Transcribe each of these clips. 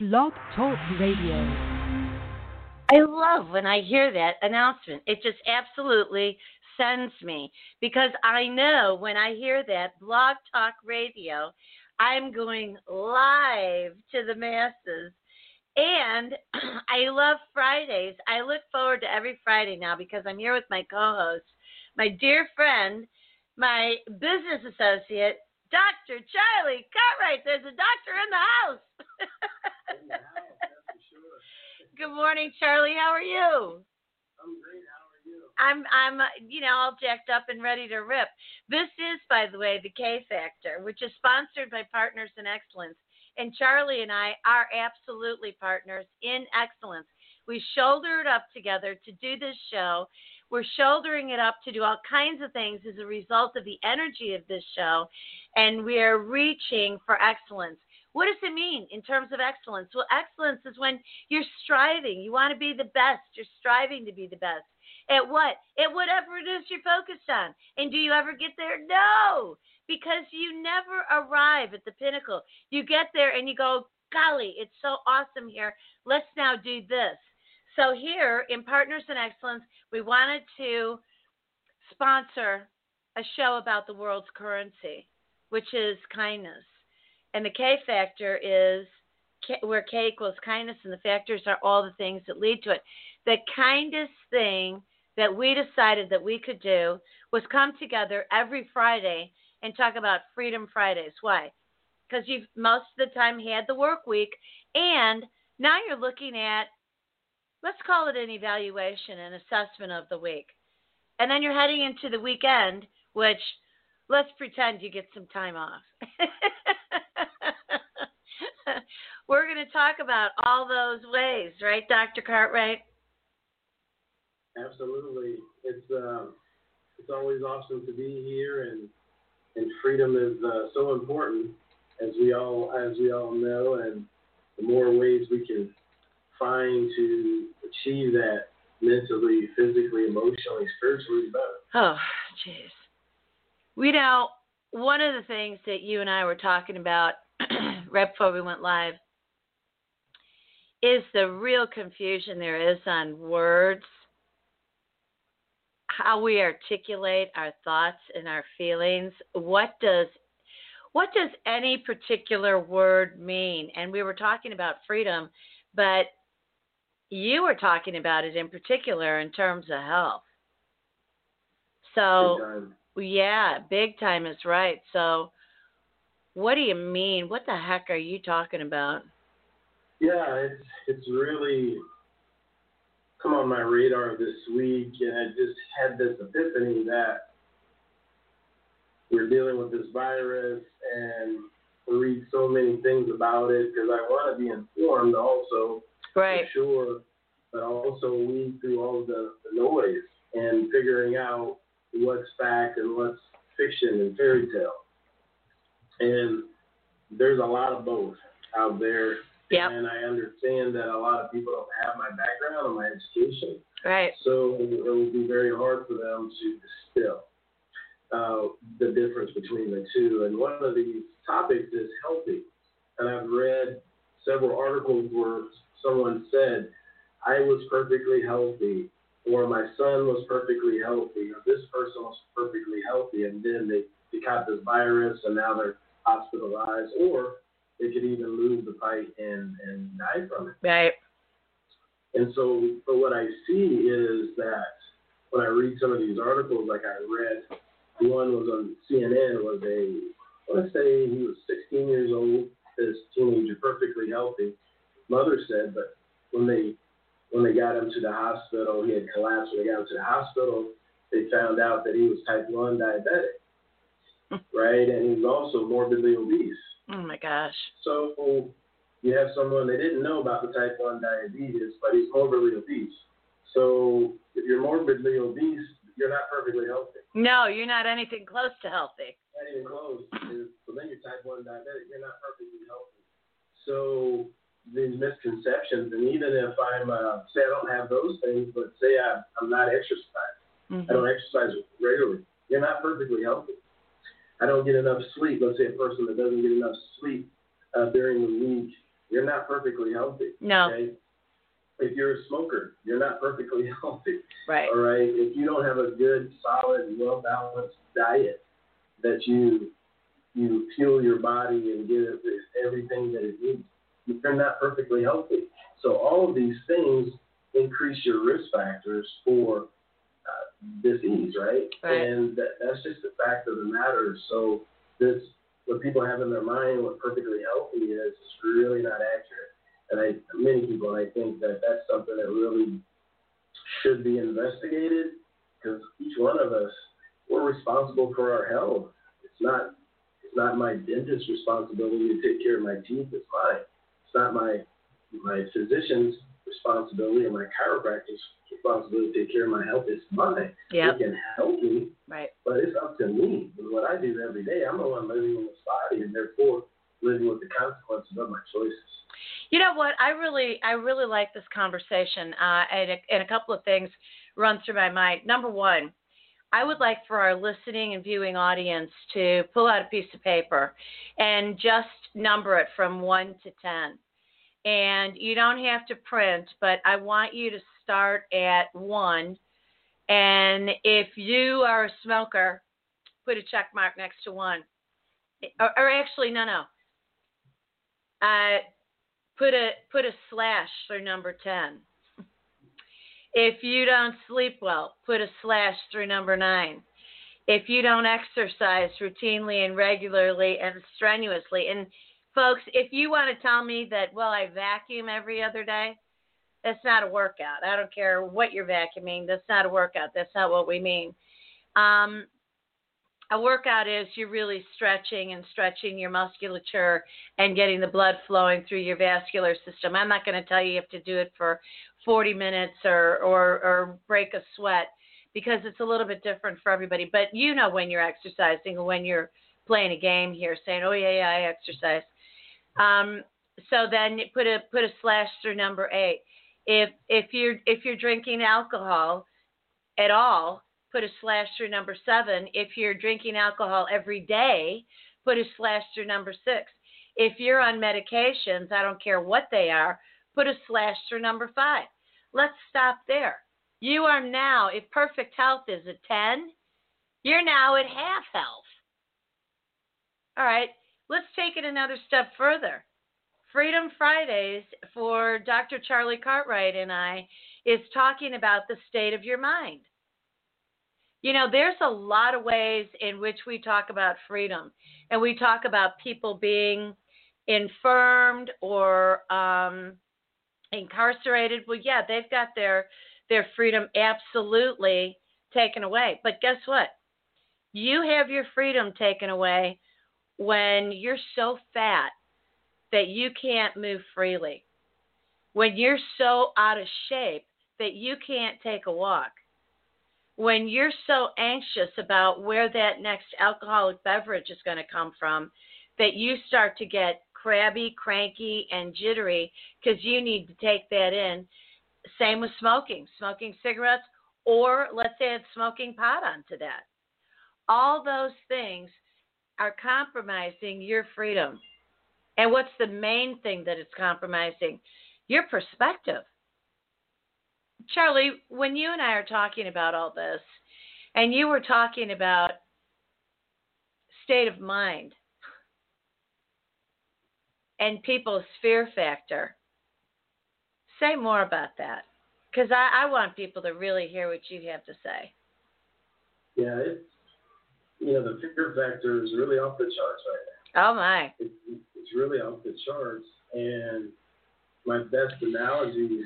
Blog Talk Radio. I love when I hear that announcement. It just absolutely sends me, because I know when I hear that Blog Talk Radio, I'm going live to the masses. And I love Fridays. I look forward to every Friday now because I'm here with my co-host, my dear friend, my business associate, Dr. Charlie Cartwright. There's a doctor in the house. In the house, that's for sure. Good morning, Charlie. How are you? I'm great. How are you? I'm all jacked up and ready to rip. This is, by the way, the K Factor, which is sponsored by Partners in Excellence. And Charlie and I are absolutely partners in excellence. We shoulder it up together to do this show. We're shouldering it up to do all kinds of things as a result of the energy of this show, and we are reaching for excellence. What does it mean in terms of excellence? Well, excellence is when you're striving. You want to be the best. You're striving to be the best. At what? At whatever it is you're focused on. And do you ever get there? No, because you never arrive at the pinnacle. You get there and you go, golly, it's so awesome here. Let's now do this. So here in Partners in Excellence, we wanted to sponsor a show about the world's currency, which is kindness. And the K Factor is where K equals kindness, and the factors are all the things that lead to it. The kindest thing that we decided that we could do was come together every Friday and talk about Freedom Fridays. Why? Because you've most of the time had the work week, and now you're looking at, let's call it an evaluation and assessment of the week. And then you're heading into the weekend, which let's pretend you get some time off. We're going to talk about all those ways, right, Dr. Cartwright? Absolutely. It's always awesome to be here, and freedom is so important, as we all know, and the more ways we can find to achieve that mentally, physically, emotionally, spiritually, better. Oh, jeez. We know one of the things that you and I were talking about right before we went live is the real confusion there is on words, how we articulate our thoughts and our feelings. What does any particular word mean? And we were talking about freedom, but you were talking about it in particular in terms of health. So, yeah, big time is right. So what do you mean? What the heck are you talking about? Yeah, it's really come on my radar this week, and I just had this epiphany that we're dealing with this virus, and we read so many things about it because I want to be informed also, right, for sure, but also weed through all of the noise and figuring out what's fact and what's fiction and fairy tale. And there's a lot of both out there. Yep. And I understand that a lot of people don't have my background or my education. Right. So it will be very hard for them to distill the difference between the two. And one of these topics is healthy. And I've read several articles where someone said, I was perfectly healthy, or my son was perfectly healthy, or this person was perfectly healthy, and then they caught this virus and now they're hospitalized, or they could even lose the fight and die from it. Right. And so, but what I see is that when I read some of these articles, like I read, one was on CNN, let's say he was 16 years old, his teenager, perfectly healthy, mother said, but when they got him to the hospital, he had collapsed. When they got him to the hospital, they found out that he was type 1 diabetic, right? And he was also morbidly obese. Oh, my gosh. So you have someone, they didn't know about the type 1 diabetes, but he's morbidly obese. So if you're morbidly obese, you're not perfectly healthy. No, you're not anything close to healthy. Not even close. So then you're type 1 diabetic. You're not perfectly healthy. So these misconceptions, and even if I'm, say I don't have those things, but say I'm not exercising. Mm-hmm. I don't exercise regularly. You're not perfectly healthy. I don't get enough sleep. Let's say a person that doesn't get enough sleep during the week you're not perfectly healthy. No. Okay? If you're a smoker, you're not perfectly healthy. Right. All right. If you don't have a good, solid, well-balanced diet that you fuel your body and give it everything that it needs, you're not perfectly healthy. So all of these things increase your risk factors for disease, right? And that's just the fact of the matter. So this, what people have in their mind, what perfectly healthy is really not accurate. And many people think that that's something that really should be investigated, because each one of us, we're responsible for our health. It's not my dentist's responsibility to take care of my teeth. It's mine. It's not my physician's responsibility or my chiropractor's responsibility to take care of my health. It's mine. Yep. They can help me, right? But it's up to me. And what I do every day, I'm the one living in this body, and therefore living with the consequences of my choices. You know what? I really like this conversation, and a couple of things run through my mind. Number one, I would like for our listening and viewing audience to pull out a piece of paper and just number it from 1 to 10. And you don't have to print, but I want you to start at 1. And if you are a smoker, put a check mark next to 1. Or actually, no. Put a slash through number 10. If you don't sleep well, put a slash through number 9. If you don't exercise routinely and regularly and strenuously, and folks, if you want to tell me that, well, I vacuum every other day, that's not a workout. I don't care what you're vacuuming. That's not a workout. That's not what we mean. A workout is you're really stretching your musculature and getting the blood flowing through your vascular system. I'm not going to tell you you have to do it for 40 minutes or break a sweat, because it's a little bit different for everybody. But you know when you're exercising or when you're playing a game here saying, oh, yeah, I exercise. So then put a slash through number 8. If you're drinking alcohol at all, put a slash through number 7. If you're drinking alcohol every day, put a slash through number 6. If you're on medications, I don't care what they are, put a slash through number 5. Let's stop there. You are now, if perfect health is a 10, you're now at half health. All right, let's take it another step further. Freedom Fridays for Dr. Charlie Cartwright and I is talking about the state of your mind. You know, there's a lot of ways in which we talk about freedom, and we talk about people being infirmed or incarcerated. Well, yeah, they've got their freedom absolutely taken away. But guess what? You have your freedom taken away when you're so fat that you can't move freely, when you're so out of shape that you can't take a walk, when you're so anxious about where that next alcoholic beverage is going to come from that you start to get crabby, cranky, and jittery because you need to take that in. Same with smoking cigarettes, or let's add smoking pot onto that. All those things are compromising your freedom. And what's the main thing that it's compromising? Your perspective. Charlie, when you and I are talking about all this, and you were talking about state of mind and people's fear factor, say more about that, because I want people to really hear what you have to say. Yeah, the fear factor is really off the charts right now. Oh, my. It's really off the charts, and my best analogy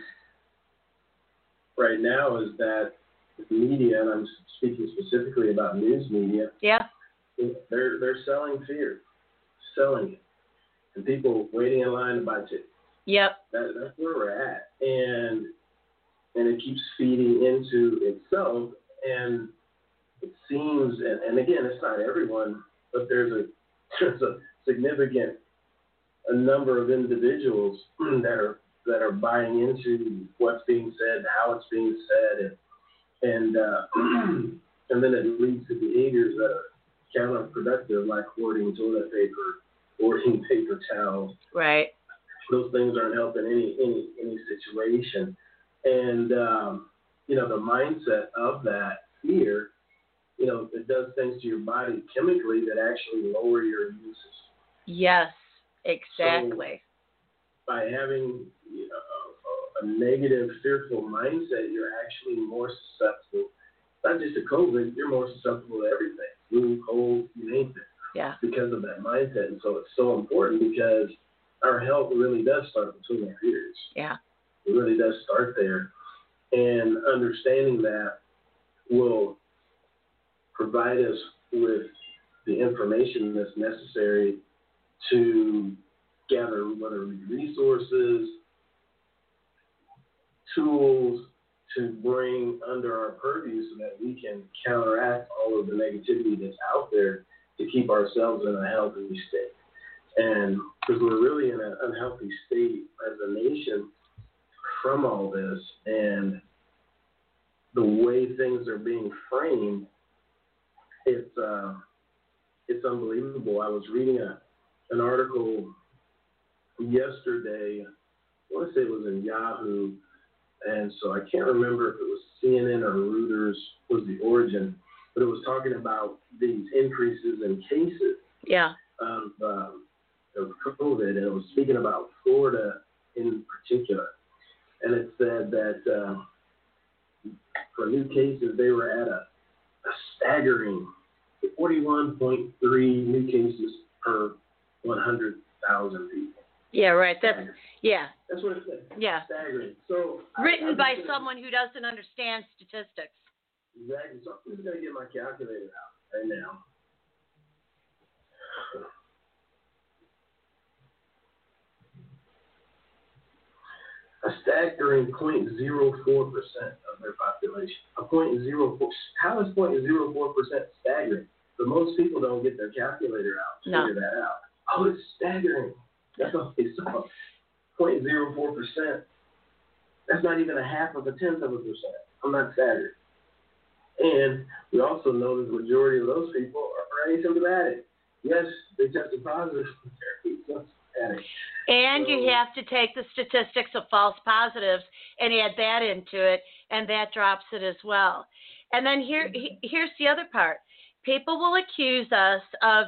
right now is that the media, and I'm speaking specifically about news media, yeah, they're selling fear, selling it, and people waiting in line to buy tickets. Yep, that's where we're at, and it keeps feeding into itself, and it seems, and again, it's not everyone, but there's a significant number of individuals that are buying into what's being said, how it's being said, and then it leads to behaviors that are counterproductive, like hoarding toilet paper, hoarding paper towels, right? Those things aren't helping any situation. And, you know, the mindset of that fear, you know, it does things to your body chemically that actually lower your immune system. Yes, exactly. So by having a negative, fearful mindset, you're actually more susceptible, not just to COVID, you're more susceptible to everything, flu, cold, you name it. Yeah. Because of that mindset. And so it's so important because our health really does start between our ears. Yeah. It really does start there. And understanding that will provide us with the information that's necessary to gather, whether it be resources, tools to bring under our purview so that we can counteract all of the negativity that's out there to keep ourselves in a healthy state. And because we're really in an unhealthy state as a nation from all this, and the way things are being framed, it's unbelievable. I was reading an article yesterday. I want to say it was in Yahoo, and so I can't remember if it was CNN or Reuters was the origin, but it was talking about these increases in cases of COVID, and it was speaking about Florida in particular. And it said that for new cases, they were at a staggering 41.3 new cases per 100,000 people. Yeah, right. That's what it said. Yeah. Staggering. So written by someone who doesn't understand statistics. Exactly. So I'm just going to get my calculator out right now. A staggering 0.04% of their population. How is 0.04% staggering? But most people don't get their calculator out to figure that out. Oh, it's staggering. That's all they saw. 0.04%. That's not even a half of a tenth of a percent. I'm not staggered. And we also know that the majority of those people are asymptomatic. Yes, they tested positive for therapy. And you have to take the statistics of false positives and add that into it, and that drops it as well. And then here's the other part. People will accuse us of,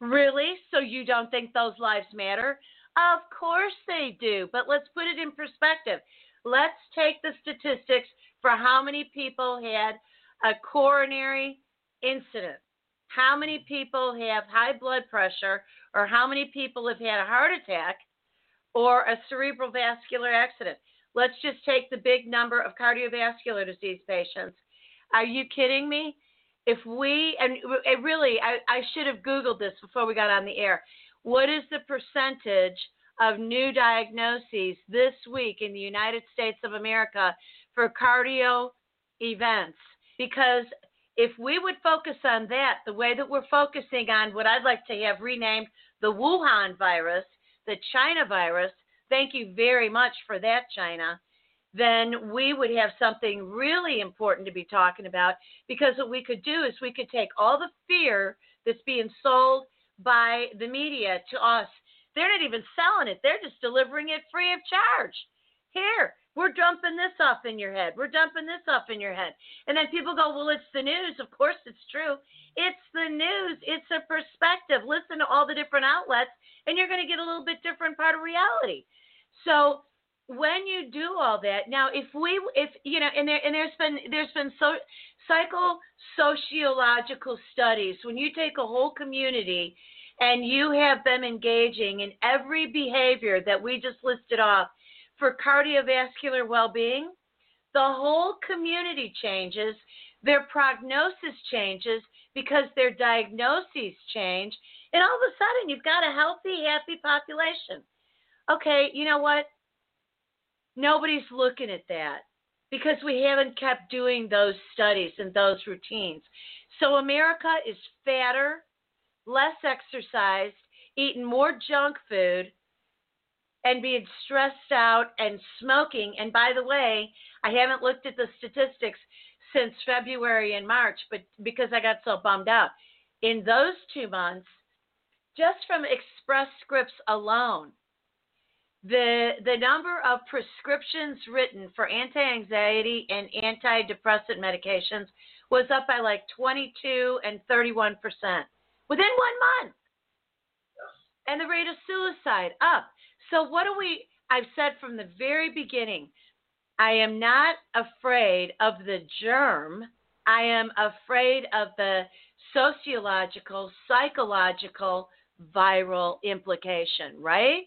really? So you don't think those lives matter? Of course they do, but let's put it in perspective. Let's take the statistics for how many people had a coronary incident. How many people have high blood pressure, or how many people have had a heart attack or a cerebral vascular accident? Let's just take the big number of cardiovascular disease patients. Are you kidding me? If we, and really, I should have Googled this before we got on the air. What is the percentage of new diagnoses this week in the United States of America for cardio events? Because if we would focus on that, the way that we're focusing on what I'd like to have renamed the Wuhan virus, the China virus, thank you very much for that, China, then we would have something really important to be talking about, because what we could do is we could take all the fear that's being sold by the media to us. They're not even selling it. They're just delivering it free of charge. Here. We're dumping this off in your head. We're dumping this off in your head. And then people go, well, it's the news. Of course it's true. It's the news. It's a perspective. Listen to all the different outlets, and you're going to get a little bit different part of reality. So when you do all that, now if you know, and there's been psychosociological studies. When you take a whole community and you have them engaging in every behavior that we just listed off, for cardiovascular well-being, the whole community changes, their prognosis changes because their diagnoses change, and all of a sudden you've got a healthy, happy population. Okay, you know what? Nobody's looking at that because we haven't kept doing those studies and those routines. So America is fatter, less exercised, eating more junk food, and being stressed out and smoking. And by the way, I haven't looked at the statistics since February and March, but because I got so bummed out. In those 2 months, just from Express Scripts alone, The number of prescriptions written for anti-anxiety and antidepressant medications was up by like 22 and 31% within 1 month. And the rate of suicide up. So what do we, I've said from the very beginning, I am not afraid of the germ. I am afraid of the sociological, psychological, viral implication, right?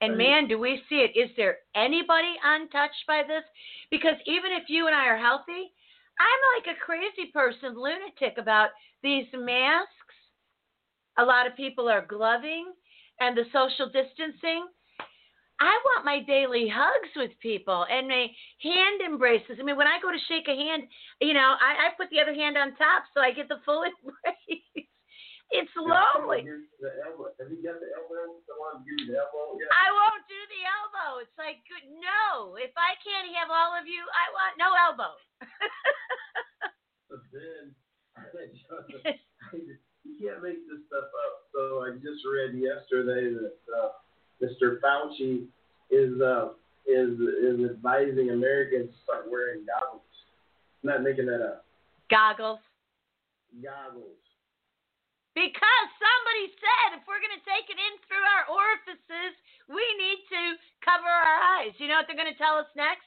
And man, do we see it. Is there anybody untouched by this? Because even if you and I are healthy, I'm like a crazy person, lunatic about these masks. A lot of people are gloving and the social distancing. I want my daily hugs with people and my hand embraces. I mean, when I go to shake a hand, you know, I put the other hand on top so I get the full embrace. It's lonely. Have you got the elbow? Someone give you the elbow? Yeah. I won't do the elbow. It's like, no, if I can't have all of you, I want no elbow. But then, you can't make this stuff up. So I just read yesterday that Mr. Fauci is advising Americans to start wearing goggles. I'm not making that up. Goggles. Because somebody said if we're going to take it in through our orifices, we need to cover our eyes. You know what they're going to tell us next?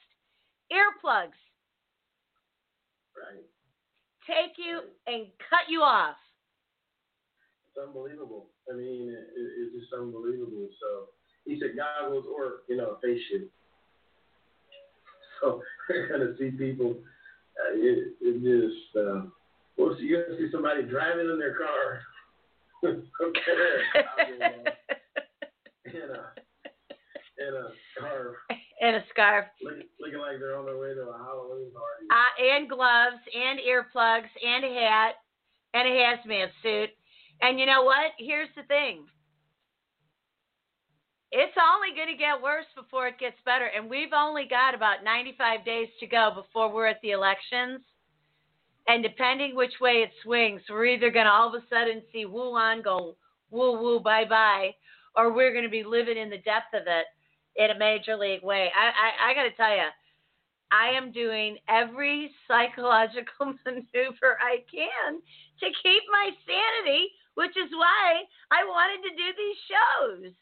Earplugs. Right. Take you and cut you off. It's unbelievable. I mean, it's just unbelievable. So he said goggles or, you know, a face shield. So we're going to see people. Well, so you're going to see somebody driving in their car. And a scarf. Looking like they're on their way to a Halloween party. And gloves, and earplugs, and a hat, and a hazmat suit. And you know what? Here's the thing. It's only going to get worse before it gets better. And we've only got about 95 days to go before we're at the elections. And depending which way it swings, we're either going to all of a sudden see Wuhan go woo-woo, bye-bye, or we're going to be living in the depth of it in a major league way. I got to tell you, I am doing every psychological maneuver I can to keep my sanity, which is why I wanted to do these shows.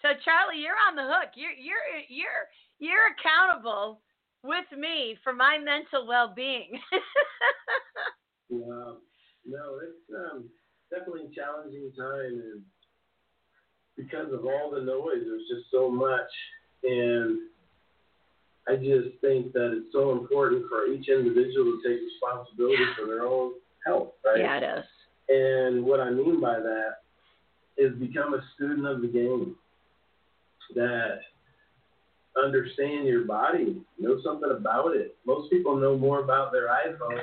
So, Charlie, you're on the hook. You're accountable with me for my mental well-being. Wow. No, it's definitely a challenging time, and because of all the noise, there's just so much, and I just think that it's so important for each individual to take responsibility for their own health, right? Yeah, it is. And what I mean by that is become a student of the game, that understand your body, know something about it. Most people know more about their iPhone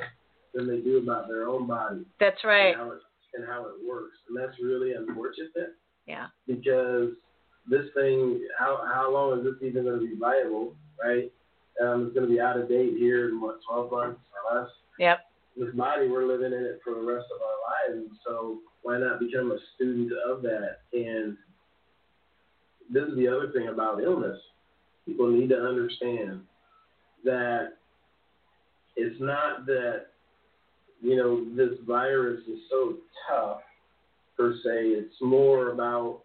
than they do about their own body. That's right. And how it works. And that's really unfortunate. Yeah. Because this thing, how long is this even going to be viable, right? It's going to be out of date here in, 12 months or less? Yep. This body, we're living in it for the rest of our lives. So why not become a student of that? And this is the other thing about illness. People need to understand that it's not that, you know, this virus is so tough, per se. It's more about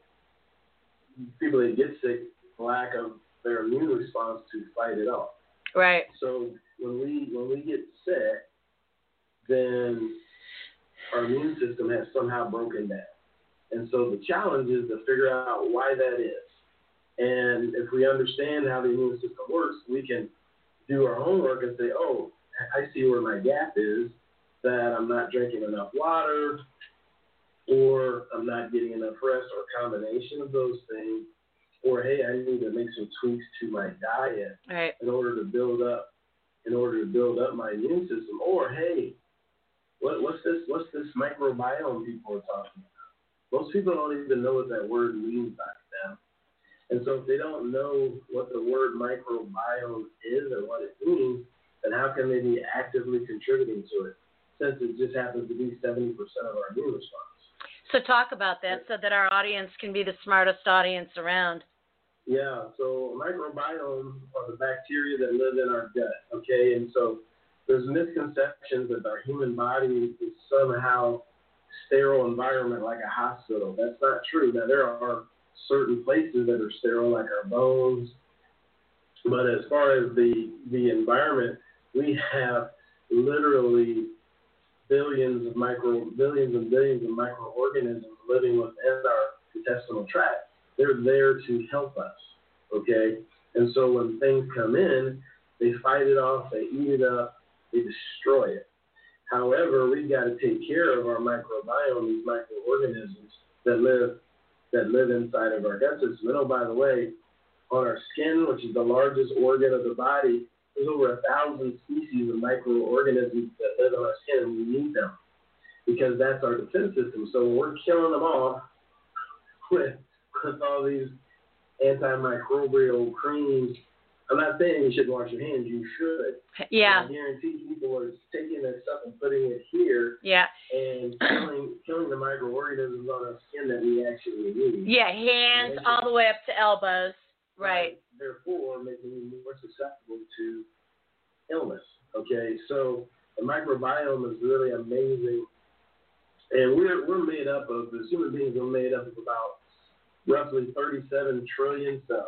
people that get sick, lack of their immune response to fight it off. Right. So when we get sick, then our immune system has somehow broken down. And so the challenge is to figure out why that is. And if we understand how the immune system works, we can do our homework and say, oh, I see where my gap is, that I'm not drinking enough water or I'm not getting enough rest or a combination of those things, or, hey, I need to make some tweaks to my diet right. in order to build up my immune system, or, hey, what's this microbiome people are talking about? Most people don't even know what that word means by now. And so if they don't know what the word microbiome is or what it means, then how can they be actively contributing to it, since it just happens to be 70% of our immune response? So talk about that so that our audience can be the smartest audience around. Yeah, so microbiomes are the bacteria that live in our gut, okay? And so there's misconceptions that our human body is somehow sterile environment like a hospital. That's not true. Now, there are certain places that are sterile, like our bones. But as far as the environment, we have literally billions and billions of microorganisms living within our intestinal tract. They're there to help us, okay? And so when things come in, they fight it off, they eat it up, they destroy it. However, we've got to take care of our microbiome, these microorganisms that live inside of our gut system. And oh, by the way, on our skin, which is the largest organ of the body, there's over 1,000 species of microorganisms that live on our skin, and we need them because that's our defense system. So we're killing them off with all these antimicrobial creams. I'm not saying you should wash your hands. You should. Yeah. I guarantee people are taking this stuff and putting it here. Yeah. And killing the microorganisms on our skin that we actually need. Yeah, hands all the way up to elbows. Right. Therefore, making you more susceptible to illness. Okay, so the microbiome is really amazing, and we're made up of, as human beings, we're made up of about roughly 37 trillion cells.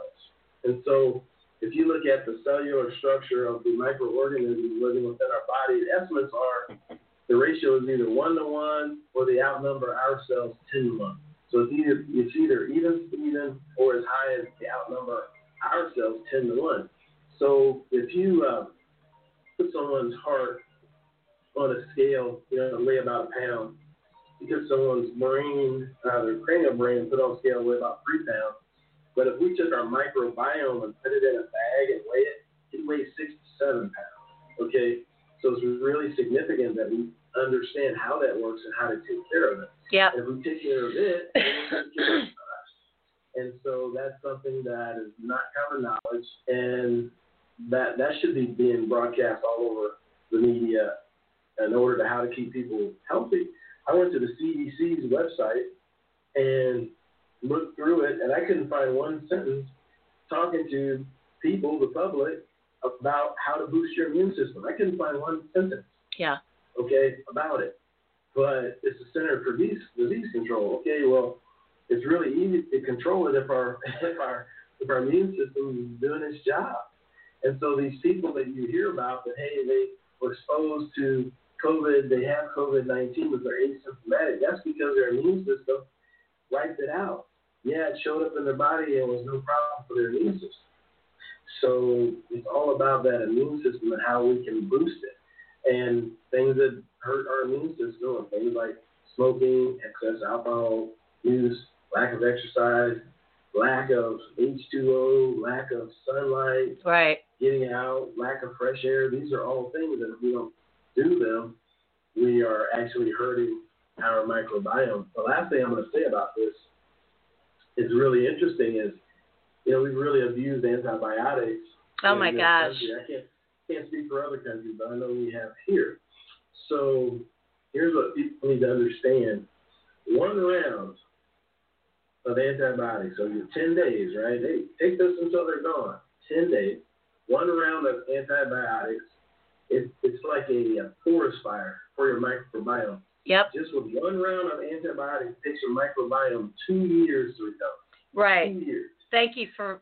And so, if you look at the cellular structure of the microorganisms living within our body, the estimates are the ratio is either 1 to 1, or they outnumber our cells 10 to 1. So it's either even or as high as they outnumber ourselves 10 to 1. So if you put someone's heart on a scale, you know, weigh about a pound, you put someone's brain, their cranial brain, put on a scale, weigh about 3 pounds. But if we took our microbiome and put it in a bag and weigh it weighs 6 to 7 pounds. Okay? So it's really significant that we understand how that works and how to take care of it. Yeah. If we take care of it, then we take care of us. And so that's something that is not common knowledge, and that should be being broadcast all over the media in order to how to keep people healthy. I went to the CDC's website and looked through it, and I couldn't find one sentence talking to people, the public, about how to boost your immune system. I couldn't find one sentence. Yeah. Okay, about it. But it's the Center for Disease Control. Okay, well, it's really easy to control it if our immune system is doing its job. And so these people that you hear about that, hey, they were exposed to COVID, they have COVID-19, but they're asymptomatic. That's because their immune system wiped it out. Yeah, it showed up in their body and was no problem for their immune system. So it's all about that immune system and how we can boost it. And things that hurt our immune system are things like smoking, excess alcohol use, lack of exercise, lack of H2O, lack of sunlight, right, getting out, lack of fresh air. These are all things that if we don't do them, we are actually hurting our microbiome. The last thing I'm going to say about this is really interesting is, you know, we've really abused antibiotics. Oh, my gosh. I can't speak for other countries, but I know we have here. So here's what people need to understand. 1 round of antibiotics, so you're 10 days, right? They take this until they're gone. 10 days, 1 round of antibiotics, it's like a forest fire for your microbiome. Yep. Just with 1 round of antibiotics, it takes your microbiome 2 years to recover. Right. 2 years. Thank you for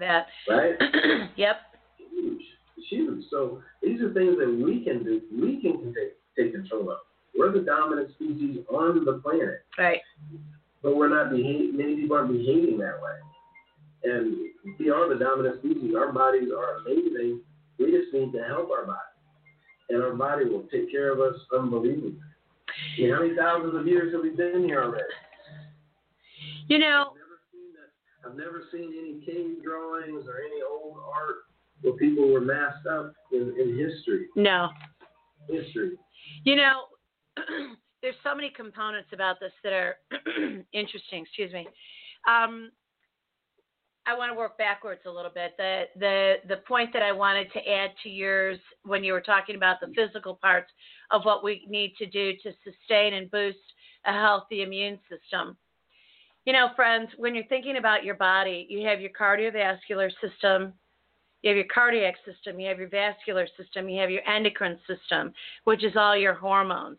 that. Right? Yep. Huge. So these are things that we can do. We can take control of. We're the dominant species on the planet. Right. But we're not behaving. Many people aren't behaving that way. And we are the dominant species. Our bodies are amazing. We just need to help our body. And our body will take care of us unbelievably. You know, how many thousands of years have we been here already? You know. I've never seen any cave drawings or any old art where people were masked up in history. No. History. You know, there's so many components about this that are interesting. Excuse me. I want to work backwards a little bit. The point that I wanted to add to yours when you were talking about the physical parts of what we need to do to sustain and boost a healthy immune system You know, friends, when you're thinking about your body, you have your cardiovascular system, you have your cardiac system, you have your vascular system, you have your endocrine system, which is all your hormones.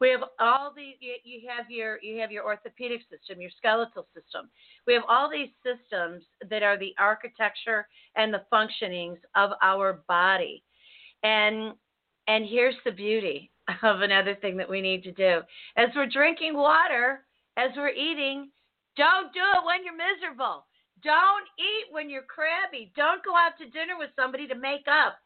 We have all these, you have your orthopedic system, your skeletal system. We have all these systems that are the architecture and the functionings of our body. And here's the beauty of another thing that we need to do. As we're drinking water, as we're eating, don't do it when you're miserable. Don't eat when you're crabby. Don't go out to dinner with somebody to make up.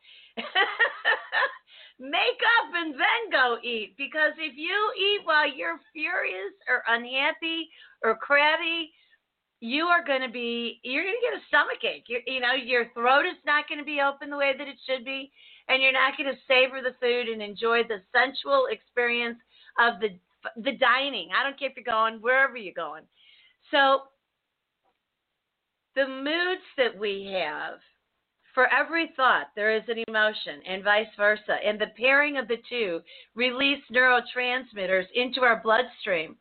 Make up and then go eat. Because if you eat while you're furious or unhappy or crabby, you're going to get a stomachache. Your throat is not going to be open the way that it should be. And you're not going to savor the food and enjoy the sensual experience of the dining. I don't care if you're going, wherever you're going. So the moods that we have, for every thought, there is an emotion, and vice versa. And the pairing of the two release neurotransmitters into our bloodstream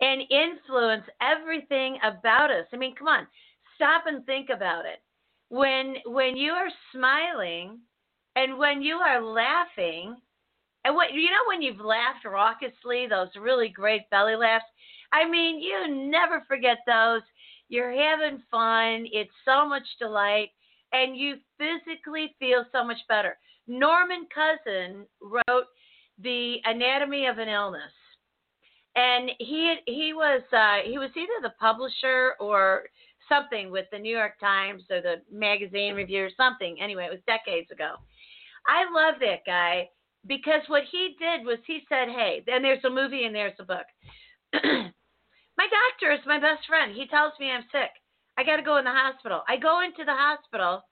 and influence everything about us. I mean, come on, stop and think about it. When you are smiling and when you are laughing, and when you've laughed raucously, those really great belly laughs, I mean, you never forget those. You're having fun. It's so much delight. And you physically feel so much better. Norman Cousins wrote The Anatomy of an Illness, and he was either the publisher or something with the New York Times or the magazine review or something. Anyway, it was decades ago. I love that guy because what he did was he said, "Hey," and there's a movie and there's a book. My doctor is my best friend. He tells me I'm sick. I got to go in the hospital. I go into the hospital.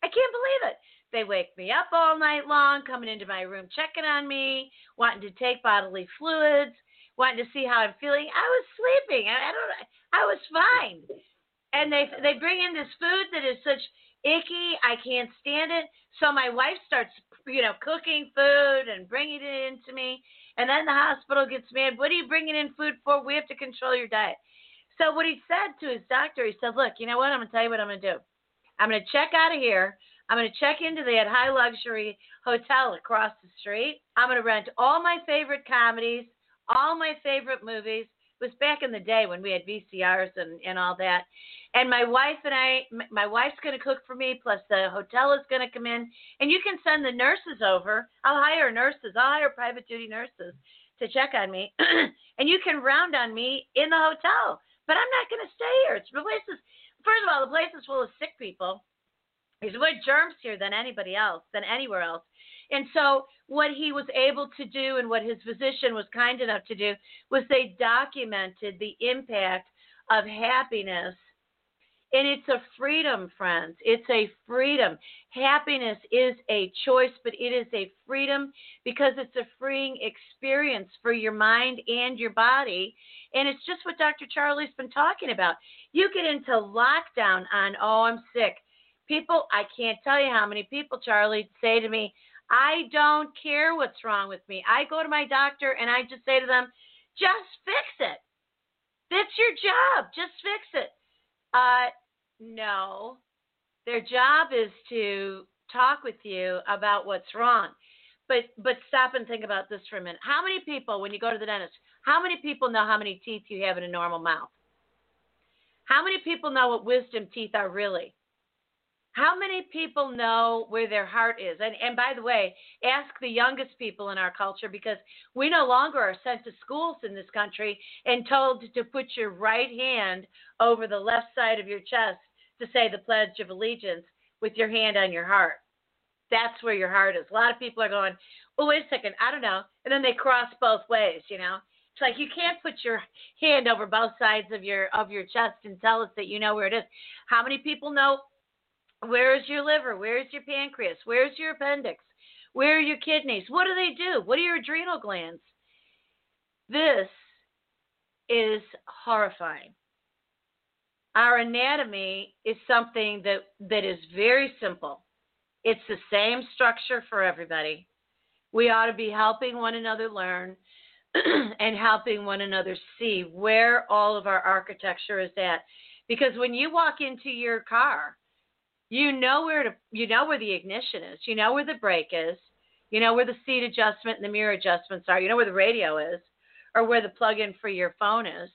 I can't believe it. They wake me up all night long, coming into my room, checking on me, wanting to take bodily fluids, wanting to see how I'm feeling. I was sleeping. I was fine. And they bring in this food that is such icky. I can't stand it. So my wife starts, cooking food and bringing it in to me. And then the hospital gets mad. What are you bringing in food for? We have to control your diet. So what he said to his doctor, he said, "Look, you know what? I'm going to tell you what I'm going to do. I'm going to check out of here. I'm going to check into that high luxury hotel across the street. I'm going to rent all my favorite comedies, all my favorite movies." It was back in the day when we had VCRs and all that. "And my wife's going to cook for me, plus the hotel is going to come in. And you can send the nurses over. I'll hire private duty nurses to check on me. And you can round on me in the hotel. But I'm not going to stay here. First of all, the place is full of sick people. There's more germs here than anywhere else." And so what he was able to do and what his physician was kind enough to do was they documented the impact of happiness. And it's a freedom, friends. It's a freedom. Happiness is a choice, but it is a freedom because it's a freeing experience for your mind and your body. And it's just what Dr. Charlie's been talking about. You get into lockdown on, "Oh, I'm sick." People, I can't tell you how many people, Charlie, say to me, "I don't care what's wrong with me." I go to my doctor and I just say to them, "Just fix it. That's your job. Just fix it." No, their job is to talk with you about what's wrong. But stop and think about this for a minute. How many people, when you go to the dentist, how many people know how many teeth you have in a normal mouth? How many people know what wisdom teeth are really? How many people know where their heart is? And by the way, ask the youngest people in our culture, because we no longer are sent to schools in this country and told to put your right hand over the left side of your chest to say the Pledge of Allegiance with your hand on your heart. That's where your heart is. A lot of people are going, "Oh, wait a second, I don't know." And then they cross both ways, It's like you can't put your hand over both sides of your chest and tell us that you know where it is. How many people know? Where is your liver? Where is your pancreas? Where is your appendix? Where are your kidneys? What do they do? What are your adrenal glands? This is horrifying. Our anatomy is something that is very simple. It's the same structure for everybody. We ought to be helping one another learn and helping one another see where all of our architecture is at. Because when you walk into your car, you know where the ignition is, you know where the brake is, you know where the seat adjustment and the mirror adjustments are, you know where the radio is, or where the plug-in for your phone is.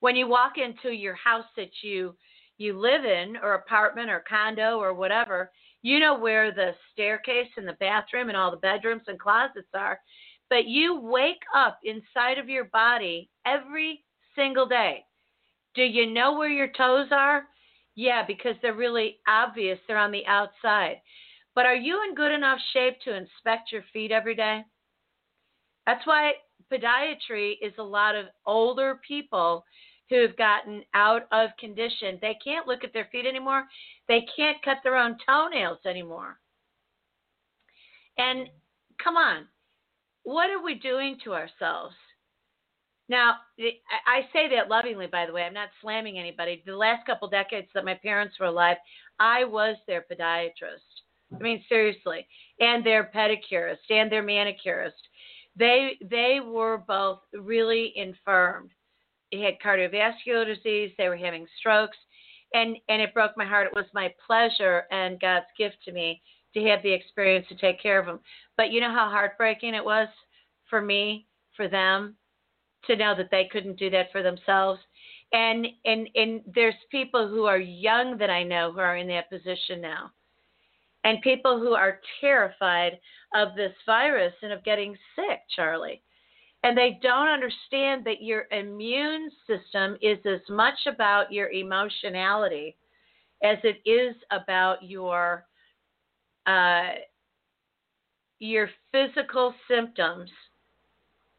When you walk into your house that you live in, or apartment or condo or whatever, you know where the staircase and the bathroom and all the bedrooms and closets are. But you wake up inside of your body every single day. Do you know where your toes are? Yeah, because they're really obvious. They're on the outside. But are you in good enough shape to inspect your feet every day? That's why podiatry is a lot of older people who have gotten out of condition. They can't look at their feet anymore. They can't cut their own toenails anymore. And come on, what are we doing to ourselves? Now, I say that lovingly, by the way. I'm not slamming anybody. The last couple decades that my parents were alive, I was their podiatrist. I mean, seriously. And their pedicurist and their manicurist. They were both really infirmed. They had cardiovascular disease. They were having strokes. And it broke my heart. It was my pleasure and God's gift to me to have the experience to take care of them. But you know how heartbreaking it was for me, for them, to know that they couldn't do that for themselves. And there's people who are young that I know who are in that position now. And people who are terrified of this virus and of getting sick, Charlie. And they don't understand that your immune system is as much about your emotionality as it is about your physical symptoms.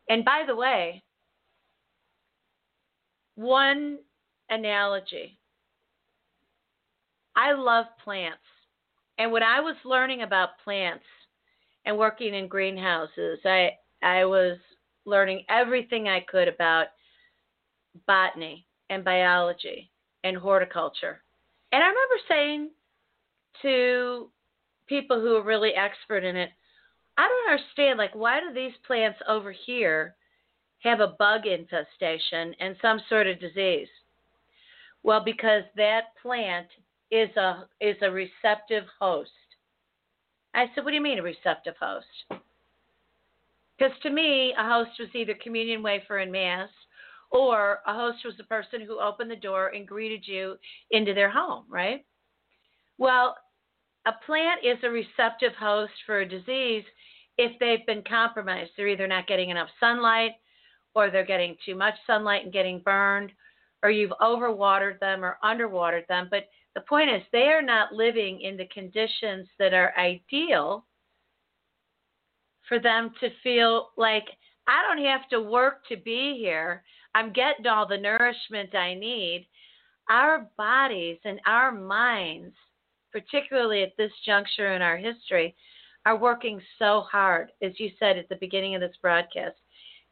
And by the way, one analogy. I love plants. And when I was learning about plants and working in greenhouses, I was learning everything I could about botany and biology and horticulture. And I remember saying to people who are really expert in it, I don't understand, like, why do these plants over here have a bug infestation and some sort of disease? Well, because that plant is a receptive host. I said, what do you mean a receptive host? Because to me, a host was either communion, wafer, and mass, or a host was the person who opened the door and greeted you into their home, right? Well, a plant is a receptive host for a disease if they've been compromised. They're either not getting enough sunlight, or they're getting too much sunlight and getting burned, or you've overwatered them or underwatered them. But the point is, they are not living in the conditions that are ideal for them to feel like, I don't have to work to be here. I'm getting all the nourishment I need. Our bodies and our minds, particularly at this juncture in our history, are working so hard, as you said at the beginning of this broadcast,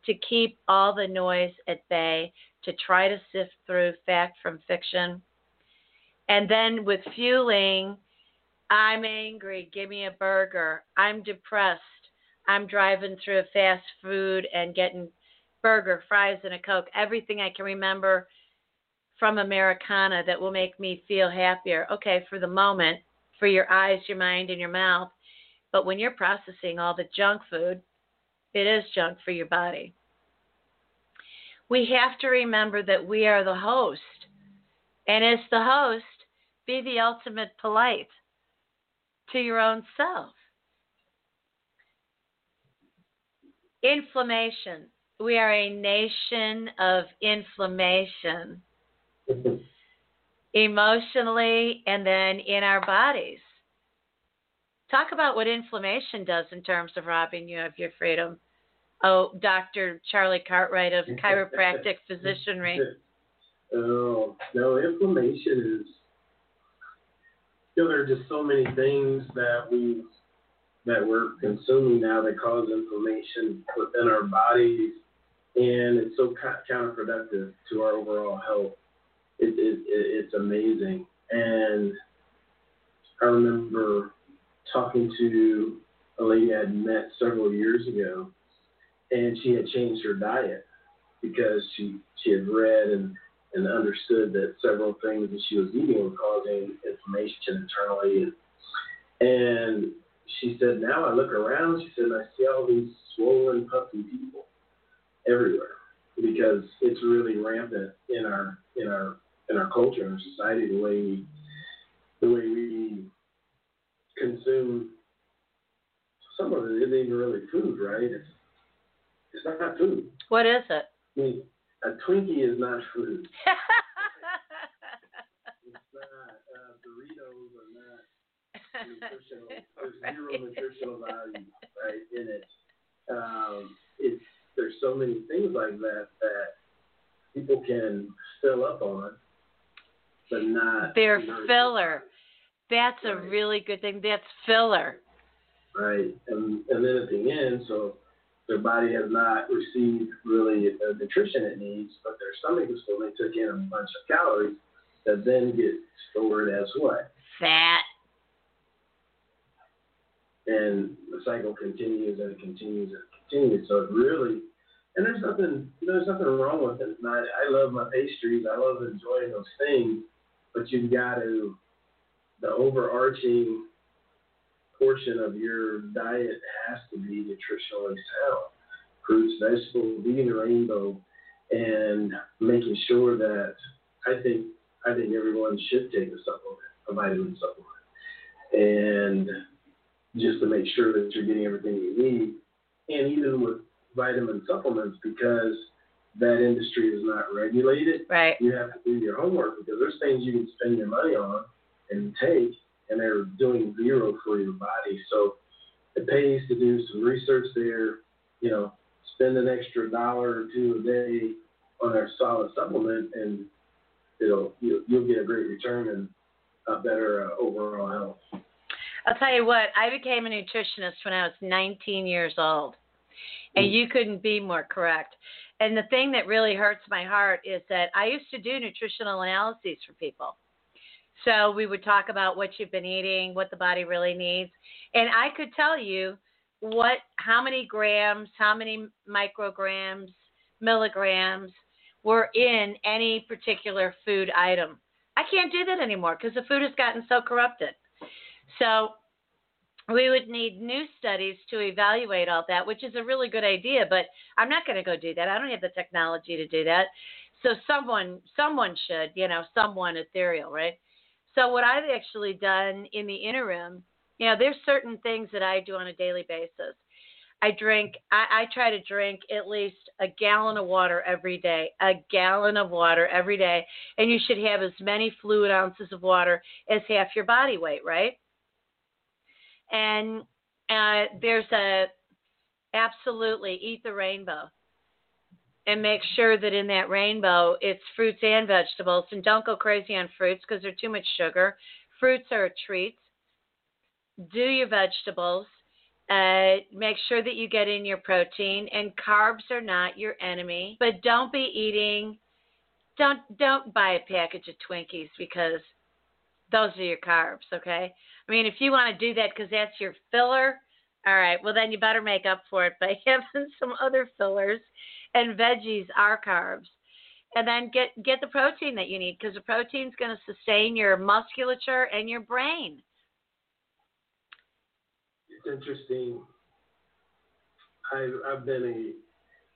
to keep all the noise at bay, to try to sift through fact from fiction. And then with fueling, I'm angry, give me a burger. I'm depressed, I'm driving through a fast food and getting burger, fries, and a Coke. Everything I can remember from Americana that will make me feel happier. Okay, for the moment, for your eyes, your mind, and your mouth. But when you're processing all the junk food, it is junk for your body. We have to remember that we are the host. And as the host, be the ultimate polite to your own self. Inflammation. We are a nation of inflammation, emotionally and then in our bodies. Talk about what inflammation does in terms of robbing you of your freedom. Oh, Dr. Charlie Cartwright of chiropractic physicianry. Oh, no, inflammation is, you know, there are just so many things that we're consuming now that cause inflammation within our bodies, and it's so counterproductive to our overall health. It's amazing. And I remember talking to a lady I'd met several years ago, and she had changed her diet because she had read and understood that several things that she was eating were causing inflammation internally. And she said, now I look around, she said, and I see all these swollen, puffy people everywhere because it's really rampant in our culture and our society, the way we consume. Some of it isn't even really food, right? It's not food. What is it? I mean, a Twinkie is not food. It's not. Doritos are not nutritional. There's zero nutritional value, right, in it. There's so many things like that people can fill up on, but not. They're filler. That's right. A really good thing. That's filler. Right, and then at the end, so their body has not received really the nutrition it needs, but their stomach is full. They took in a bunch of calories that then get stored as what? Fat. And the cycle continues and it continues and it continues. So it really, and there's nothing wrong with it. I love my pastries. I love enjoying those things, but you've got to, the overarching portion of your diet has to be nutritionally sound. Fruits, vegetables, vegan rainbow, and making sure that I think everyone should take a vitamin supplement. And just to make sure that you're getting everything you need. And even with vitamin supplements, because that industry is not regulated, right, you have to do your homework because there's things you can spend your money on and take, and they're doing zero for your body. So it pays to do some research there, spend an extra $1 or $2 a day on a solid supplement, and you'll get a great return and a better overall health. I'll tell you what, I became a nutritionist when I was 19 years old, and you couldn't be more correct. And the thing that really hurts my heart is that I used to do nutritional analyses for people. So we would talk about what you've been eating, what the body really needs. And I could tell you how many grams, how many micrograms, milligrams were in any particular food item. I can't do that anymore because the food has gotten so corrupted. So we would need new studies to evaluate all that, which is a really good idea, but I'm not going to go do that. I don't have the technology to do that. So someone should, someone ethereal, right? So what I've actually done in the interim, there's certain things that I do on a daily basis. I try to drink at least a gallon of water every day. And you should have as many fluid ounces of water as half your body weight, right? And there's absolutely eat the rainbow. And make sure that in that rainbow, it's fruits and vegetables. And don't go crazy on fruits because they're too much sugar. Fruits are a treat. Do your vegetables. Make sure that you get in your protein. And carbs are not your enemy. But don't be eating. Don't buy a package of Twinkies because those are your carbs, okay? I mean, if you want to do that because that's your filler, all right, well, then you better make up for it by having some other fillers. And veggies are carbs. And then get the protein that you need because the protein's going to sustain your musculature and your brain. It's interesting. I've been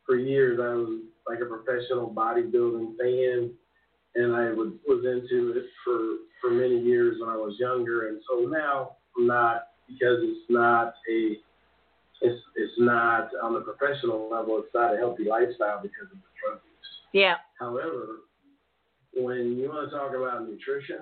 for years, I was like a professional bodybuilding fan, and I was into it for many years when I was younger. And so now I'm not, because it's not on the professional level. It's not a healthy lifestyle because of the drug use. Yeah. However, when you want to talk about nutrition,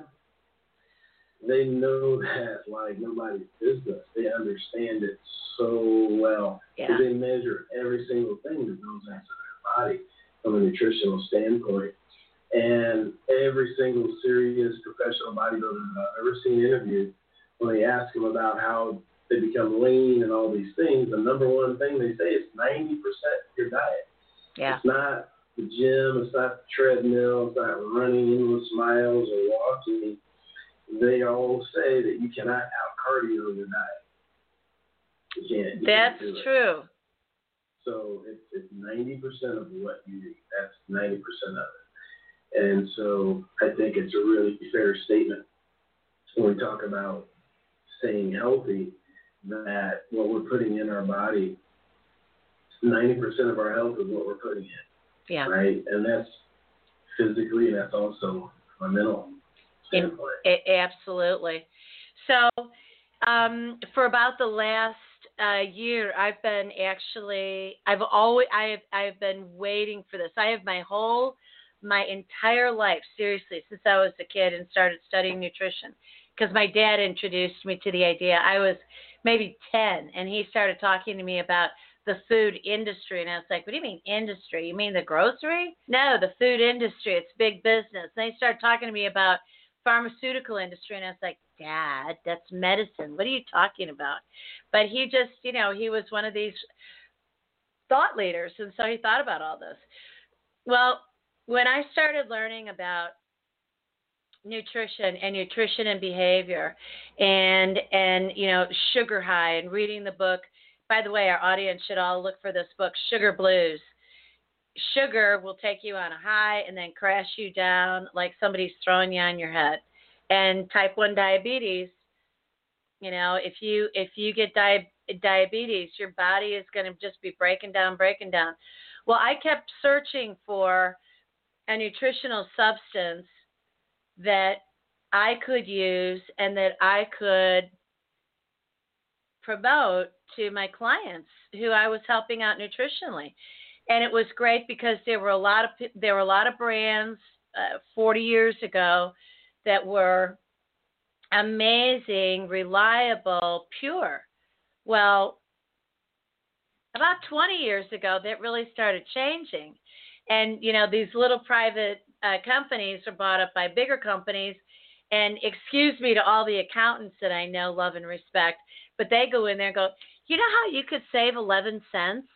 they know that like nobody's business. They understand it so well. Yeah. They measure every single thing that goes into their body from a nutritional standpoint. And every single serious professional bodybuilder I've ever seen interviewed, when they ask them about how they become lean and all these things, the number one thing they say is 90% of your diet. Yeah. It's not the gym, it's not the treadmill, it's not running endless miles or walking. They all say that you cannot out cardio your diet. You can't. That's true. So it's 90% of what you read. That's 90% of it. And so I think it's a really fair statement when we talk about staying healthy, that what we're putting in our body, 90% of our health is what we're putting in. Yeah. Right? And that's physically, and that's also a mental standpoint. Absolutely. So for about the last year, I've been waiting for this. I have my entire life, seriously, since I was a kid and started studying nutrition, because my dad introduced me to the idea. I was maybe 10, and he started talking to me about the food industry. And I was like, what do you mean industry? You mean the grocery? No, the food industry. It's big business. And they started talking to me about pharmaceutical industry. And I was like, Dad, that's medicine. What are you talking about? But he just, he was one of these thought leaders. And so he thought about all this. Well, when I started learning about nutrition and behavior and sugar high, and reading the book, by the way, our audience should all look for this book, Sugar Blues. Sugar will take you on a high and then crash you down like somebody's throwing you on your head. And type 1 diabetes, if you get diabetes, your body is going to just be breaking down. Well, I kept searching for a nutritional substance that I could use and that I could promote to my clients who I was helping out nutritionally. And it was great because there were a lot of brands 40 years ago that were amazing, reliable, pure. Well, about 20 years ago, that really started changing. And, these little private companies are bought up by bigger companies. And excuse me to all the accountants that I know, love, and respect, but they go in there and go, you know how you could save 11 cents?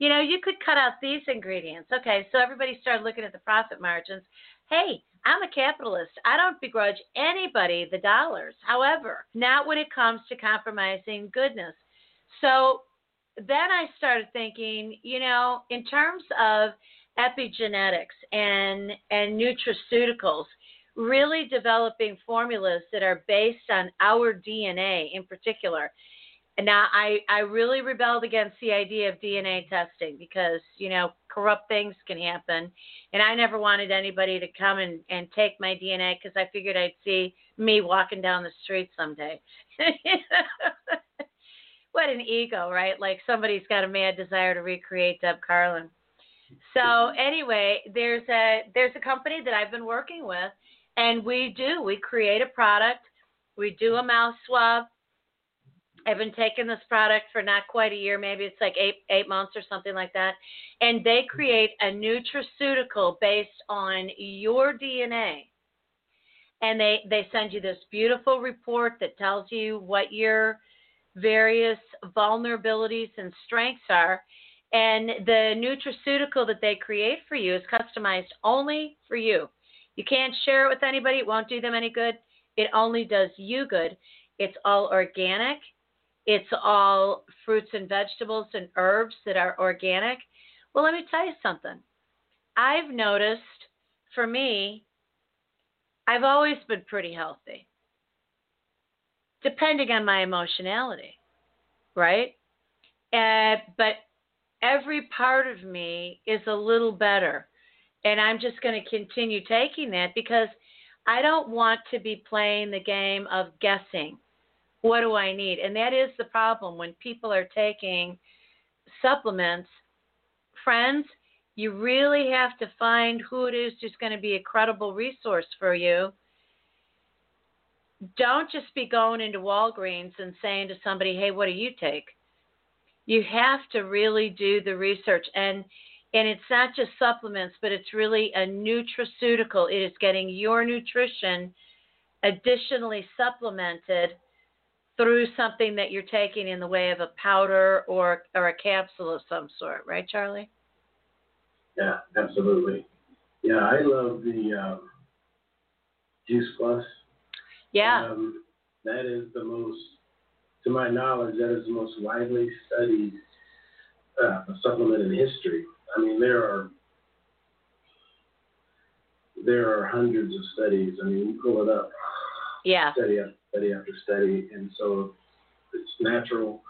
You could cut out these ingredients. Okay, so everybody started looking at the profit margins. Hey, I'm a capitalist. I don't begrudge anybody the dollars. However, not when it comes to compromising goodness. So then I started thinking, in terms of epigenetics and nutraceuticals, really developing formulas that are based on our DNA in particular. Now, I really rebelled against the idea of DNA testing because, corrupt things can happen. And I never wanted anybody to come and take my DNA because I figured I'd see me walking down the street someday. What an ego, right? Like somebody's got a mad desire to recreate Deb Carlin. So anyway, there's a company that I've been working with, and we create a product. We do a mouth swab. I've been taking this product for not quite a year. Maybe it's like eight months or something like that. And they create a nutraceutical based on your DNA. And they send you this beautiful report that tells you what your various vulnerabilities and strengths are. And the nutraceutical that they create for you is customized only for you. You can't share it with anybody. It won't do them any good. It only does you good. It's all organic. It's all fruits and vegetables and herbs that are organic. Well, let me tell you something. I've noticed, for me, I've always been pretty healthy, depending on my emotionality, right? But every part of me is a little better, and I'm just going to continue taking that because I don't want to be playing the game of guessing. What do I need? And that is the problem when people are taking supplements. Friends, you really have to find who it is who's going to be a credible resource for you. Don't just be going into Walgreens and saying to somebody, hey, what do you take? You have to really do the research. And it's not just supplements, but it's really a nutraceutical. It is getting your nutrition additionally supplemented through something that you're taking in the way of a powder or a capsule of some sort. Right, Charlie? Yeah, absolutely. Yeah, I love the Juice Plus. Yeah. That is the most, to my knowledge, that is the most widely studied a supplement in history. I mean, there are hundreds of studies. I mean, you pull it up. Yeah. Study after study, and so it's natural.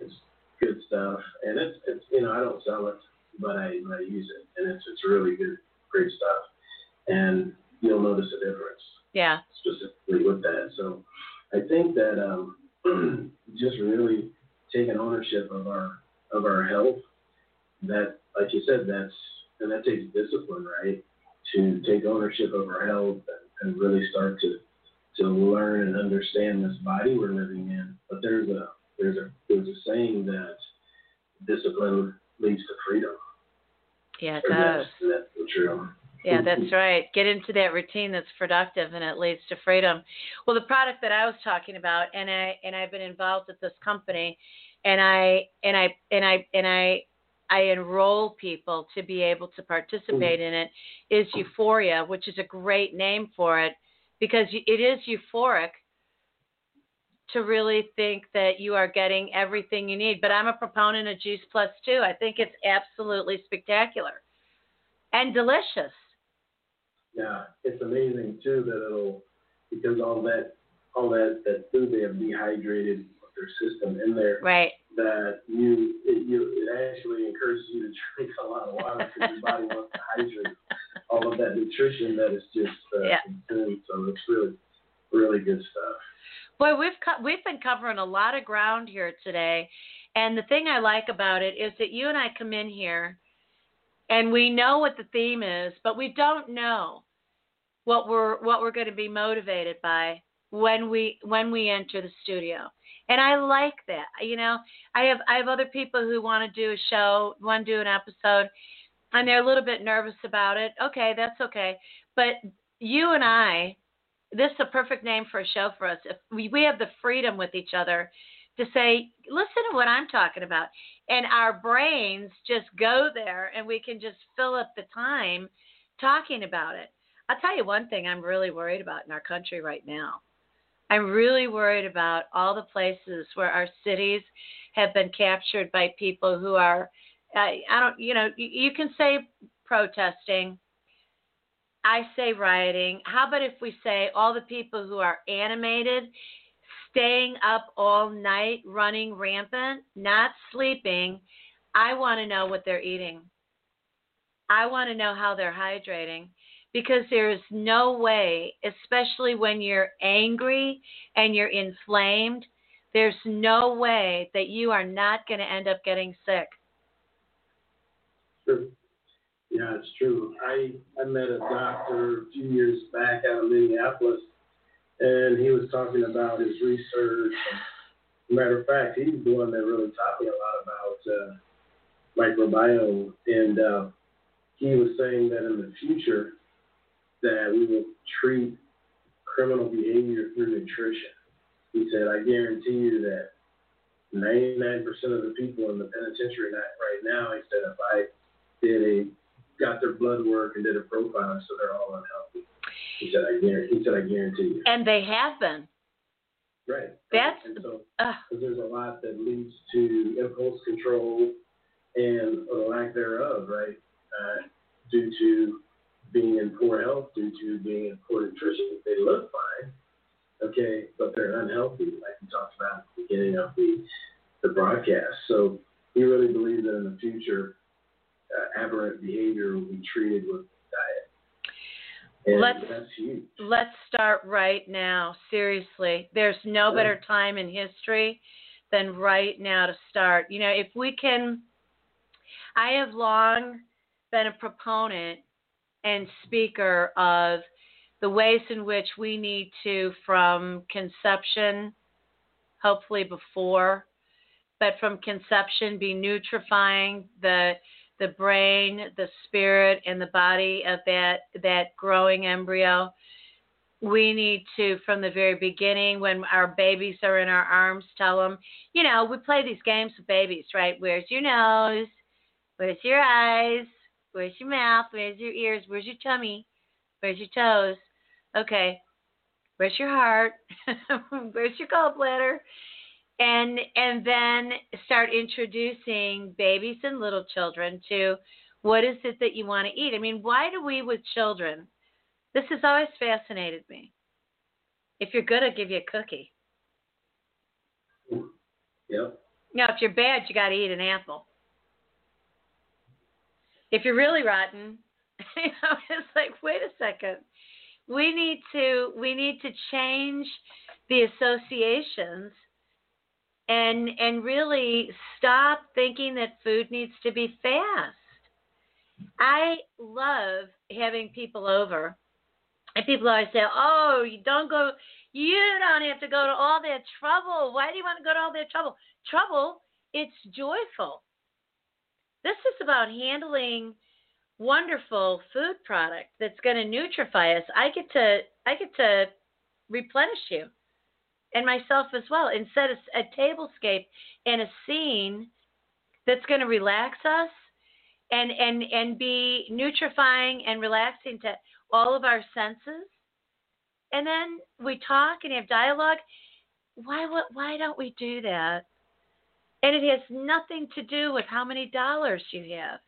It's good stuff, and it's I don't sell it, but I use it, and it's really good, great stuff, and you'll notice a difference. Yeah. Specifically with that, so I think that just really taking ownership of our health. That, like you said, that takes discipline, right? To take ownership of our health and really start to learn and understand this body we're living in. But there's a saying that discipline leads to freedom. Yeah, it does. That's true. Yeah, that's right. Get into that routine that's productive, and it leads to freedom. Well, the product that I was talking about, and I've been involved with this company, and I enroll people to be able to participate in it, is Euphoria, which is a great name for it, because it is euphoric to really think that you are getting everything you need. But I'm a proponent of Juice Plus, too. I think it's absolutely spectacular and delicious. Yeah, it's amazing, too, that because all that food they have dehydrated their system in there. Right. That it actually encourages you to drink a lot of water because your body wants to hydrate all of that nutrition that is just consumed. So it's really, really good stuff. Boy, we've been covering a lot of ground here today, and the thing I like about it is that you and I come in here, and we know what the theme is, but we don't know what we're going to be motivated by when we enter the studio. And I like that. I have other people who want to do a show, want to do an episode, and they're a little bit nervous about it. Okay, that's okay. But you and I, this is a perfect name for a show for us. We have the freedom with each other to say, listen to what I'm talking about. And our brains just go there, and we can just fill up the time talking about it. I'll tell you one thing I'm really worried about in our country right now. I'm really worried about all the places where our cities have been captured by people who are, you can say protesting. I say rioting. How about if we say all the people who are animated, staying up all night, running rampant, not sleeping? I want to know what they're eating. I want to know how they're hydrating. Because there is no way, especially when you're angry and you're inflamed, there's no way that you are not going to end up getting sick. Sure. Yeah, it's true. I met a doctor a few years back out of Minneapolis, and he was talking about his research. Matter of fact, he's the one that really taught me a lot about microbiome. And he was saying that in the future, that we will treat criminal behavior through nutrition. He said, I guarantee you that 99% of the people in the penitentiary right now, he said, if I got their blood work and did a profile, so they're all unhealthy. He said, I guarantee you. And they have been. Right. So there's a lot that leads to impulse control and the lack thereof, right, due to being in poor health, due to being in poor nutrition. They look fine, okay, but they're unhealthy, like we talked about at the beginning of the broadcast. So we really believe that in the future, aberrant behavior will be treated with diet. And that's huge. Let's start right now. Seriously, there's no better time in history than right now to start. If we can, I have long been a proponent and speaker of the ways in which we need to, from conception, hopefully before, but from conception, be nutrifying the brain, the spirit, and the body of that growing embryo. We need to, from the very beginning, when our babies are in our arms, tell them, we play these games with babies, right? Where's your nose? Where's your eyes? Where's your mouth? Where's your ears? Where's your tummy? Where's your toes? Okay. Where's your heart? Where's your gallbladder? And then start introducing babies and little children to what is it that you want to eat. I mean, why do we with children? This has always fascinated me. If you're good, I'll give you a cookie. Yeah. Now, if you're bad, you got to eat an apple. If you're really rotten, you know, it's like, wait a second. We need to change the associations. And really stop thinking that food needs to be fast. I love having people over. And people always say, oh, you don't have to go to all that trouble. Why do you want to go to all that trouble? Trouble, it's joyful. This is about handling wonderful food product that's going to nutrify us. I get to replenish you. And myself as well, and set a tablescape and a scene that's going to relax us and be nutrifying and relaxing to all of our senses. And then we talk and have dialogue. Why don't we do that? And it has nothing to do with how many dollars you have.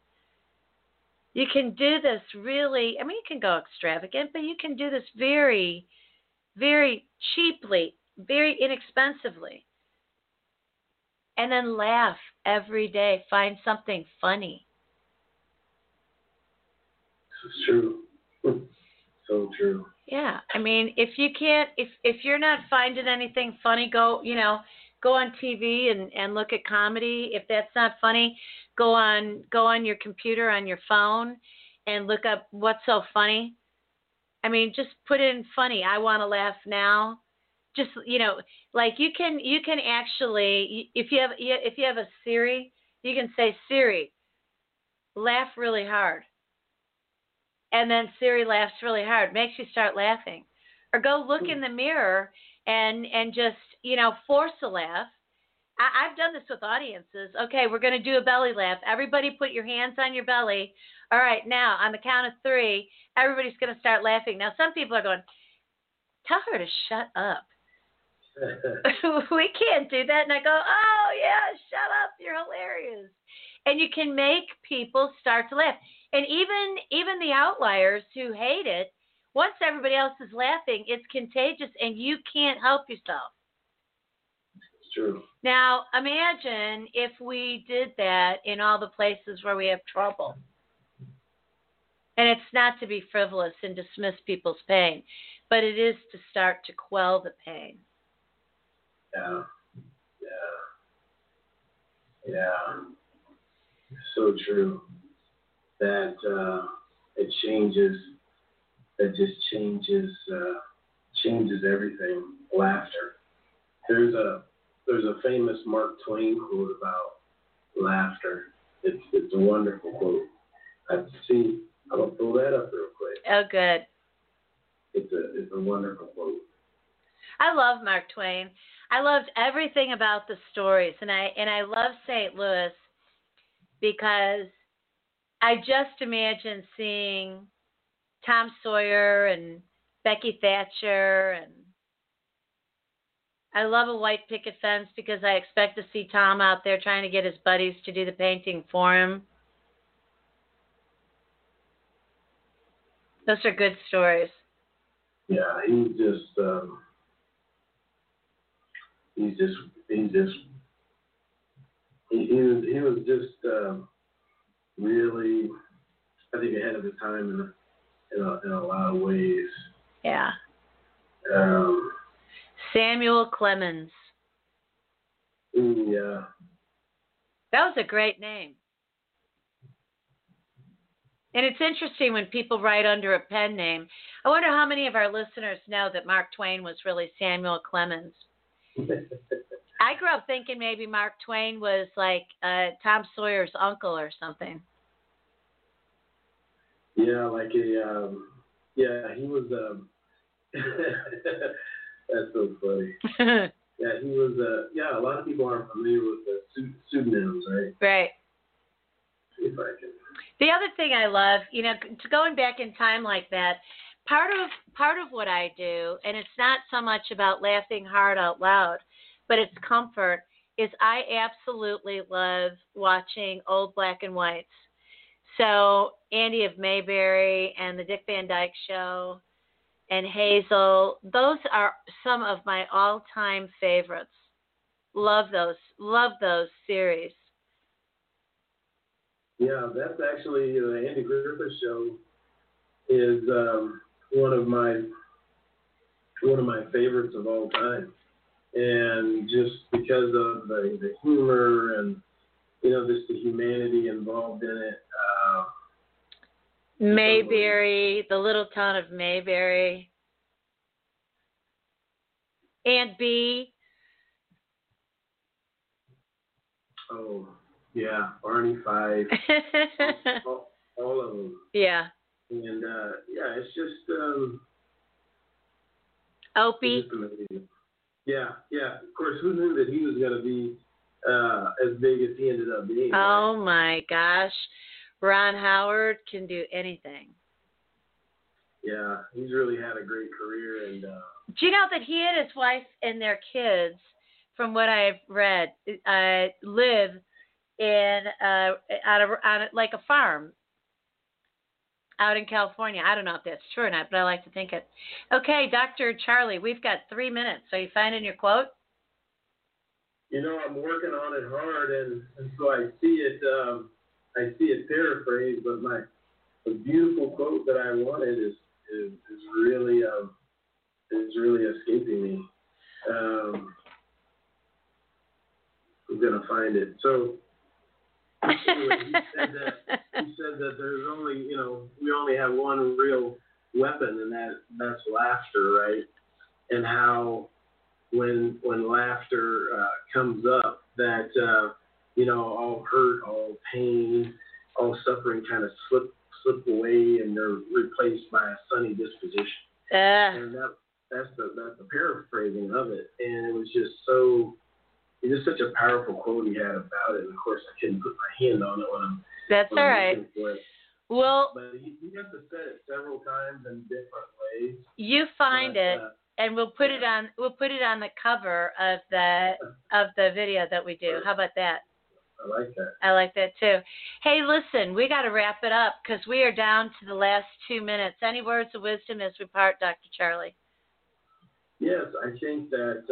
You can do this really, I mean, you can go extravagant, but you can do this very, very cheaply, very inexpensively, and then laugh every day. Find something funny. It's true. So true. Yeah, I mean, if you're not finding anything funny, go on TV and look at comedy. If that's not funny, go on your computer on your phone and look up what's so funny. I mean, just put in funny. I want to laugh now. Just, like you can actually, if you have a Siri, you can say, Siri, laugh really hard. And then Siri laughs really hard, makes you start laughing. Or go look in the mirror and just, force a laugh. I've done this with audiences. Okay, we're going to do a belly laugh. Everybody put your hands on your belly. All right, now on the count of three, everybody's going to start laughing. Now, some people are going, tell her to shut up. We can't do that. And I go, oh, yeah, shut up. You're hilarious. And you can make people start to laugh. And even the outliers who hate it, once everybody else is laughing, it's contagious and you can't help yourself. It's true. Now, imagine if we did that in all the places where we have trouble. And it's not to be frivolous and dismiss people's pain, but it is to start to quell the pain. Yeah. So true. That changes everything. Laughter. There's a famous Mark Twain quote about laughter. It's a wonderful quote. I'm gonna pull that up real quick. Oh, good. It's a wonderful quote. I love Mark Twain. I loved everything about the stories, and I love St. Louis because I just imagine seeing Tom Sawyer and Becky Thatcher, and I love a white picket fence because I expect to see Tom out there trying to get his buddies to do the painting for him. Those are good stories. Yeah, he was just really, I think, ahead of his time in a lot of ways. Yeah. Samuel Clemens. Yeah. That was a great name. And it's interesting when people write under a pen name. I wonder how many of our listeners know that Mark Twain was really Samuel Clemens. I grew up thinking maybe Mark Twain was like Tom Sawyer's uncle or something. Yeah, he was. That's so funny. Yeah, he was. A lot of people aren't familiar with the pseudonyms, right? Right. If I can. The other thing I love, going back in time like that, part of what I do, and it's not so much about laughing hard out loud, but it's comfort, is I absolutely love watching old black and whites. So Andy of Mayberry and The Dick Van Dyke Show and Hazel, those are some of my all-time favorites. Love those series. Yeah, that's actually the Andy Griffith Show is one of my favorites of all time, and just because of the humor and just the humanity involved in it. Mayberry, the little town of Mayberry, Aunt Bea. Oh, yeah, Barney Fife, all of them. Yeah. And, it's just... Opie. Yeah, of course, who knew that he was going to be as big as he ended up being? Oh, my gosh. Ron Howard can do anything. Yeah, he's really had a great career. And do you know that he and his wife and their kids, from what I've read, live in on like a farm out in California? I don't know if that's true or not, but I like to think it. Okay, Dr. Charlie, we've got 3 minutes. Are you finding your quote? I'm working on it hard, and so I see it. I see it paraphrased, but the beautiful quote that I wanted is really escaping me. I'm gonna find it. So anyway, he said that there's only we only have one real weapon, and that's laughter, right? And how when laughter comes up, that all hurt, all pain, all suffering kind of slip away, and they're replaced by a sunny disposition. And that's the paraphrasing of it, and it was just so. It's just such a powerful quote he had about it. And, of course, I couldn't put my hand on it when I'm looking for it. Well, but you have to set it several times in different ways. You find it, and we'll put it on the cover of the video that we do. How about that? I like that. I like that, too. Hey, listen, we got to wrap it up because we are down to the last 2 minutes. Any words of wisdom as we part, Dr. Charlie? Yes, I think that,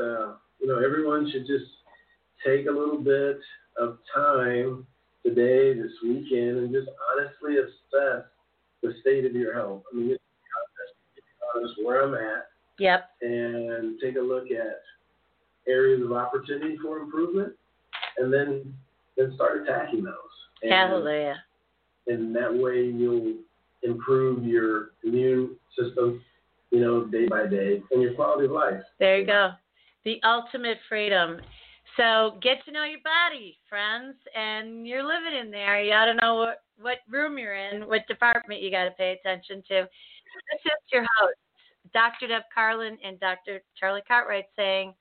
everyone should just take a little bit of time today, this weekend, and just honestly assess the state of your health. I mean, honest where I'm at. Yep. And take a look at areas of opportunity for improvement, and then start attacking those. And, hallelujah. And that way you'll improve your immune system, day by day, and your quality of life. There you go. The ultimate freedom. So get to know your body, friends, and you're living in there. You ought to know what room you're in, what department you got to pay attention to. This is your host, Dr. Deb Carlin and Dr. Charlie Cartwright, saying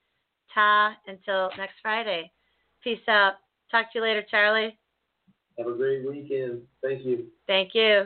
ta until next Friday. Peace out. Talk to you later, Charlie. Have a great weekend. Thank you. Thank you.